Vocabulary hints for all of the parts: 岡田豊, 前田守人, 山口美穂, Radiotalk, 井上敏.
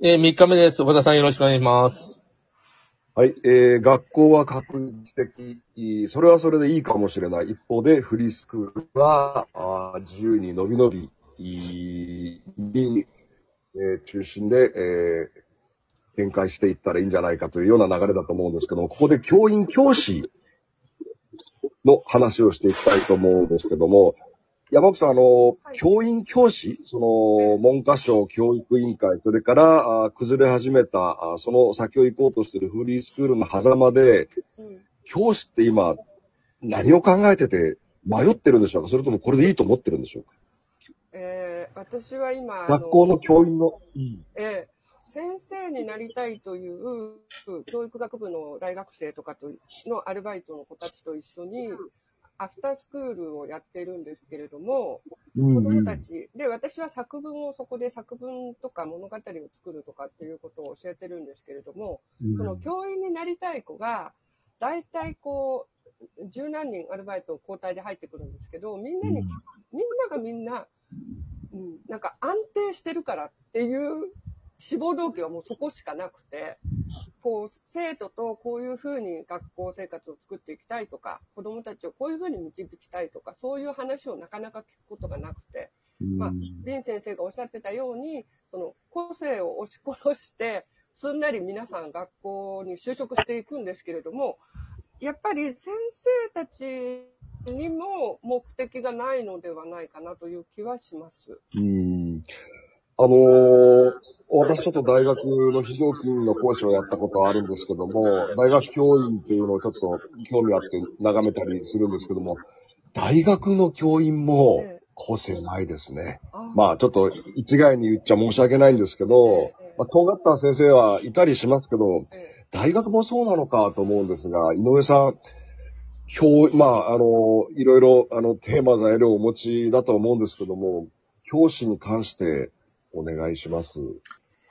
3日目です。小田さんよろしくお願いします。はい、学校は確実的。それはそれでいいかもしれない。一方で、フリースクールは、自由に伸び伸び、中心で、展開していったらいいんじゃないかというような流れだと思うんですけども、ここで教員教師の話をしていきたいと思うんですけども、山奥さん、はい、教員教師、文科省教育委員会、それから、崩れ始めた、その先を行こうとしているフリースクールの狭間で、教師って今、何を考えてて迷ってるんでしょうか？それともこれでいいと思ってるんでしょうか？私は今、学校の教員の、先生になりたいという、教育学部の大学生とかとのアルバイトの子たちと一緒に、アフタースクールをやってるんですけれども、子供たちで私は作文をそこで作文とか物語を作るとかっていうことを教えてるんですけれども、この教員になりたい子がだいたいこう十何人アルバイト交代で入ってくるんですけど、みんながなんか安定してるからっていう志望動機はもうそこしかなくて。こう生徒とこういうふうに学校生活を作っていきたいとか、子どもたちをこういうふうに導きたいとか、そういう話をなかなか聞くことがなくて、林先生がおっしゃってたように、その個性を押し殺してすんなり皆さん学校に就職していくんですけれども、やっぱり先生たちにも目的がないのではないかなという気はします。私ちょっと大学の非常勤の講師をやったことはあるんですけども、大学教員っていうのをちょっと興味あって眺めたりするんですけども、大学の教員も個性ないですね。まあちょっと一概に言っちゃ申し訳ないんですけど、尖った先生はいたりしますけど、大学もそうなのかと思うんですが、井上さん、いろいろテーマ材料をお持ちだと思うんですけども、教師に関してお願いします。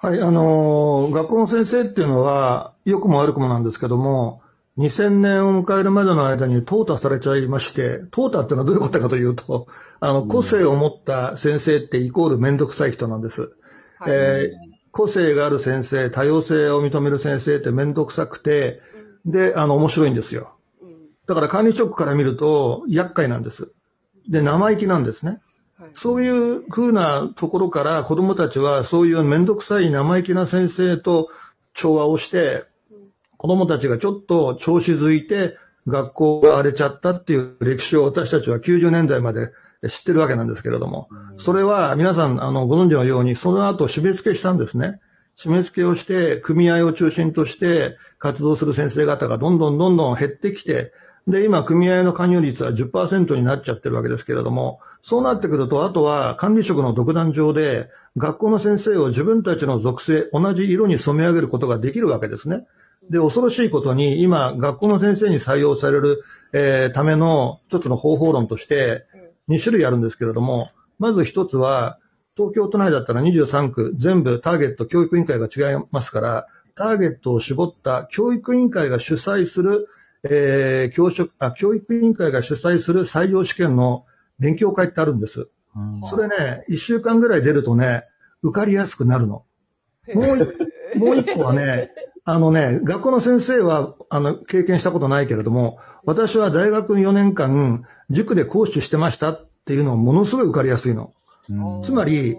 はい、学校の先生っていうのは、良くも悪くもなんですけども、2000年を迎えるまでの間に淘汰されちゃいまして、淘汰ってのはどういうことかというと、個性を持った先生ってイコールめんどくさい人なんです。個性がある先生、多様性を認める先生ってめんどくさくて、で、面白いんですよ。だから管理職から見ると、厄介なんです。で、生意気なんですね。そういう風なところから子供たちはそういうめんどくさい生意気な先生と調和をして、子供たちがちょっと調子づいて学校が荒れちゃったっていう歴史を私たちは90年代まで知ってるわけなんですけれども、それは皆さんご存知のようにその後締め付けしたんですね。締め付けをして組合を中心として活動する先生方がどんどん減ってきて、で、今、組合の加入率は 10% になっちゃってるわけですけれども、そうなってくると、あとは管理職の独壇場で、学校の先生を自分たちの属性、同じ色に染め上げることができるわけですね。で、恐ろしいことに、今、学校の先生に採用される、ための一つの方法論として、2種類あるんですけれども、まず一つは、東京都内だったら23区、全部ターゲット、教育委員会が違いますから、ターゲットを絞った教育委員会が主催する、教育委員会が主催する採用試験の勉強会ってあるんです。それね、一週間ぐらい出るとね、受かりやすくなるの。もう一個はね、学校の先生は、経験したことないけれども、私は大学4年間、塾で講師してましたっていうのをものすごい受かりやすいの。つまり、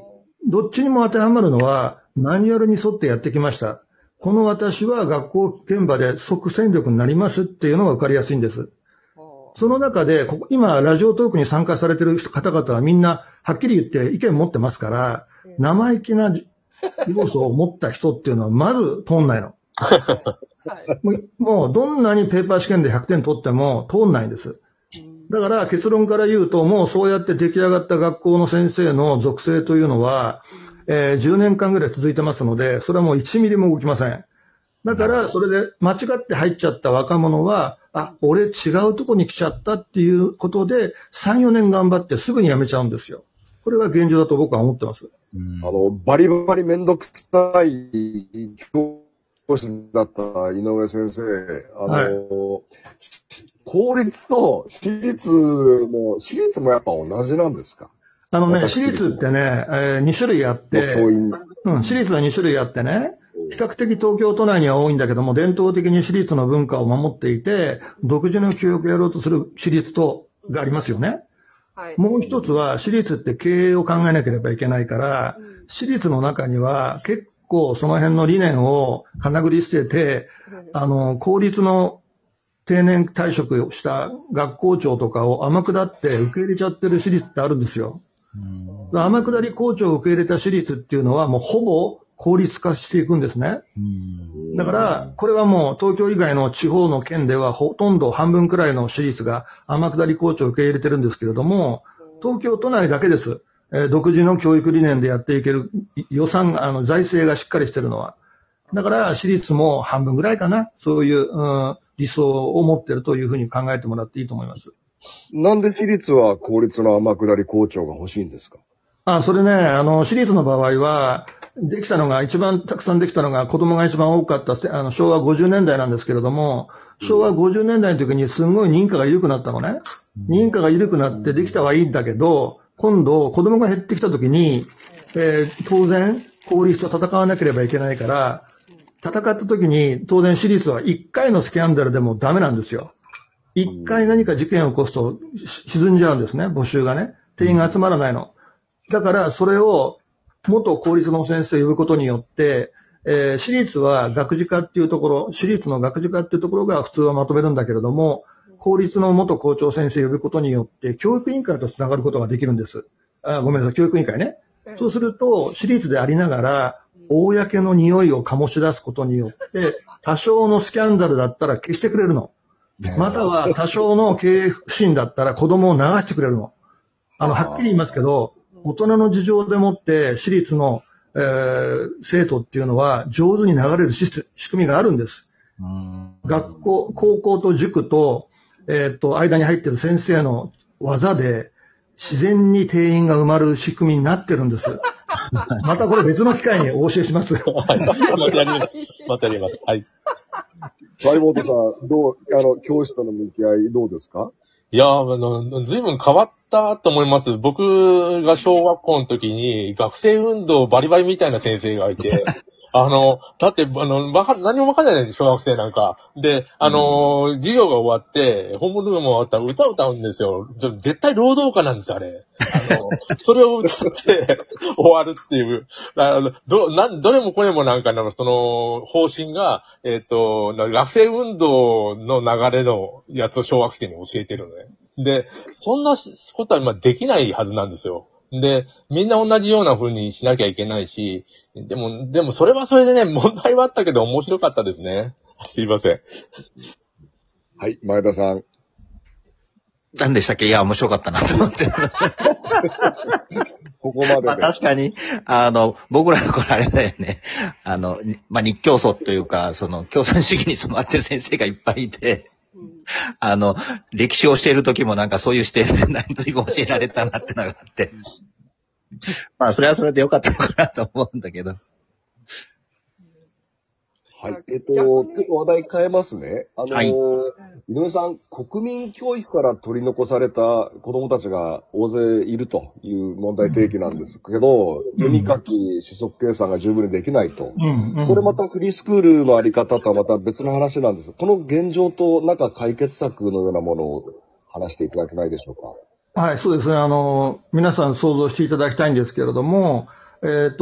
どっちにも当てはまるのは、マニュアルに沿ってやってきました。この私は学校現場で即戦力になりますっていうのが受かりやすいんです。その中で、今、ラジオトークに参加されてる方々はみんな、はっきり言って意見持ってますから、生意気な要素を持った人っていうのはまず通んないの。もうどんなにペーパー試験で100点取っても通んないんです。だから結論から言うと、もうそうやって出来上がった学校の先生の属性というのは、10年間ぐらい続いてますので、それはもう1ミリも動きません。だから、それで間違って入っちゃった若者は、俺違うとこに来ちゃったっていうことで、3、4年頑張ってすぐに辞めちゃうんですよ。これが現状だと僕は思ってます。バリバリめんどくさい教師だった井上先生、公立と私立もやっぱ同じなんですか？あのね、私立ってね、2種類あって、うん、私立は2種類あってね、比較的東京都内には多いんだけども、伝統的に私立の文化を守っていて、独自の教育をやろうとする私立とがありますよね。はい、もう一つは、私立って経営を考えなければいけないから、私立の中には結構その辺の理念をかなぐり捨てて、公立の定年退職をした学校長とかを天下って受け入れちゃってる私立ってあるんですよ。天下り校長を受け入れた私立っていうのはもうほぼ効率化していくんですね。だからこれはもう東京以外の地方の県ではほとんど半分くらいの私立が天下り校長を受け入れてるんですけれども、東京都内だけです。独自の教育理念でやっていける予算、財政がしっかりしてるのは。だから私立も半分ぐらいかな。そういう、理想を持ってるというふうに考えてもらっていいと思います。なんで私立は公立の天下り校長が欲しいんですか？あ、それね、私立の場合は、できたのが、一番たくさんできたのが、子供が一番多かった、昭和50年代なんですけれども、昭和50年代の時にすごい認可が緩くなったのね。認可が緩くなってできたはいいんだけど、今度、子供が減ってきた時に、当然、公立と戦わなければいけないから、戦った時に、当然私立は1回のスキャンダルでもダメなんですよ。一回何か事件を起こすと沈んじゃうんですね、募集がね。定員が集まらないの。だからそれを元公立の先生を呼ぶことによって、私立は学士課っていうところ、私立の学士課っていうところが普通はまとめるんだけれども、公立の元校長先生を呼ぶことによって教育委員会とつながることができるんです。あ、ごめんなさい、教育委員会ね。そうすると私立でありながら、公の匂いを醸し出すことによって、多少のスキャンダルだったら消してくれるの。または多少の経営不振だったら子供を流してくれるの。はっきり言いますけど、大人の事情でもって私立の、生徒っていうのは上手に流れる仕組みがあるんです。学校、高校と塾と、間に入ってる先生の技で自然に定員が埋まる仕組みになってるんです。またこれ別の機会にお教えします。またやります。はい。ワイモートさん、どう、教師との向き合いどうですか？いや、随分変わったと思います。僕が小学校の時に学生運動バリバリみたいな先生がいて、だって、何もわかんないんです、小学生なんか。で、授業が終わって、ホームルーム終わったら歌を歌うんですよ。絶対労働歌なんです、あれ。それを歌って終わるっていう。どれもこれもなんか、その、方針が、学生運動の流れのやつを小学生に教えてるのね。で、そんなことは今できないはずなんですよ。で、みんな同じような風にしなきゃいけないし、でもそれはそれでね、問題はあったけど面白かったですね。すいません。はい、前田さん。何でしたっけ？いや、面白かったなと思って。ここまで。まあ確かに、僕らの頃あれだよね。まあ、日教組というか、共産主義に染まってる先生がいっぱいいて。歴史を教えるときもなんかそういう視点で随分教えられたなってのがあって。まあ、それはそれで良かったのかなと思うんだけど。はい。ちょっと話題変えますね。はい、井上さん、国民教育から取り残された子供たちが大勢いるという問題提起なんですけど、読み書き、四則計算が十分にできないと。これまたフリースクールのあり方とはまた別の話なんです。この現状となんか解決策のようなものを話していただけないでしょうか。はい、そうですね。皆さん想像していただきたいんですけれども、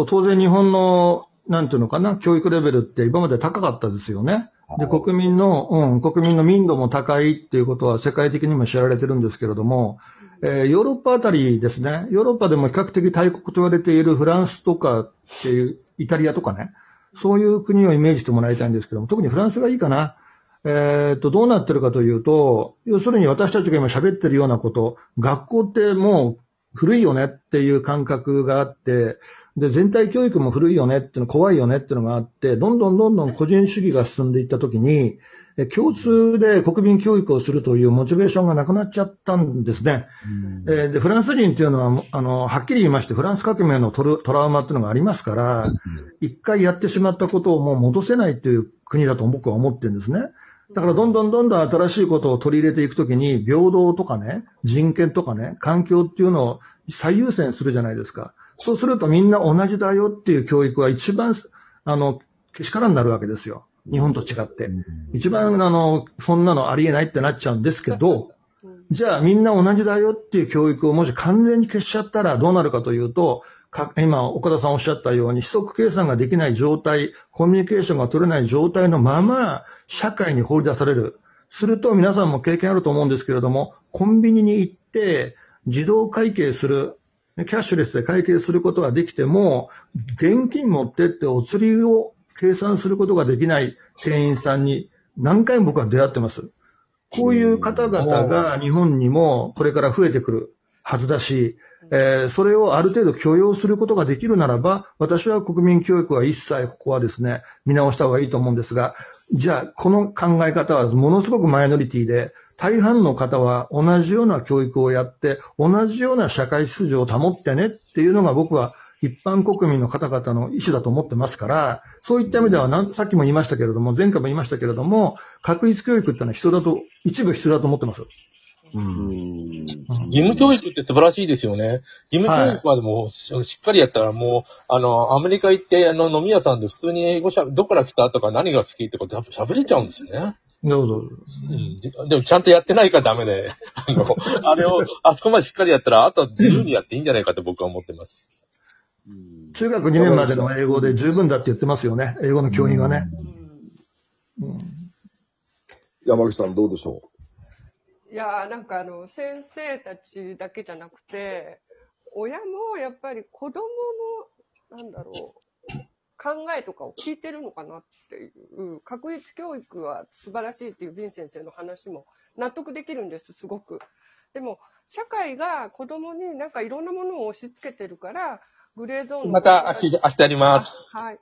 当然日本のなんていうのかな、教育レベルって今まで高かったですよね。で、国民の民度も高いっていうことは世界的にも知られてるんですけれども、ヨーロッパあたりですね、ヨーロッパでも比較的大国と言われているフランスとかっていう、イタリアとかね、そういう国をイメージしてもらいたいんですけども、特にフランスがいいかな。どうなってるかというと、要するに私たちが今喋ってるようなこと、学校ってもう古いよねっていう感覚があって、で、全体教育も古いよねっていうの、怖いよねっていうのがあって、どんどん個人主義が進んでいったときに、共通で国民教育をするというモチベーションがなくなっちゃったんですね。で、フランス人っていうのは、はっきり言いまして、フランス革命のトラウマっていうのがありますから、一回やってしまったことをもう戻せないという国だと僕は思ってるんですね。だからどんどん新しいことを取り入れていくときに、平等とかね、人権とかね、環境っていうのを最優先するじゃないですか。そうするとみんな同じだよっていう教育は一番、けしからんになるわけですよ。日本と違って。一番、そんなのありえないってなっちゃうんですけど、じゃあみんな同じだよっていう教育をもし完全に消しちゃったらどうなるかというと、今岡田さんおっしゃったように、規則計算ができない状態、コミュニケーションが取れない状態のまま社会に放り出される。すると皆さんも経験あると思うんですけれども、コンビニに行って自動会計する、キャッシュレスで会計することができても、現金持ってってお釣りを計算することができない店員さんに何回も僕は出会ってます。こういう方々が日本にもこれから増えてくるはずだし、それをある程度許容することができるならば、私は国民教育は一切ここはですね、見直した方がいいと思うんですが、じゃあこの考え方はものすごくマイノリティで、大半の方は同じような教育をやって、同じような社会秩序を保ってねっていうのが僕は一般国民の方々の意思だと思ってますから、そういった意味ではさっきも言いましたけれども、前回も言いましたけれども、確率教育ってのは一部必要だと思ってます。義務教育って素晴らしいですよね。義務教育はでも、しっかりやったらもう、アメリカ行って、飲み屋さんで普通に英語どこから来たとか何が好きとか喋れちゃうんですよね。どうぞ。でもちゃんとやってないからダメで、あれを、あそこまでしっかりやったら、あとは自由にやっていいんじゃないかと僕は思ってます。中学2年までの英語で十分だって言ってますよね。英語の教員はね。山口さんどうでしょう？いやー、なんか先生たちだけじゃなくて、親もやっぱり子供の、考えとかを聞いてるのかなっていう、確率教育は素晴らしいっていうビン先生の話も納得できるんです、すごく。でも、社会が子供になんかいろんなものを押し付けてるから、グレーゾーンの。また明日やります。はい。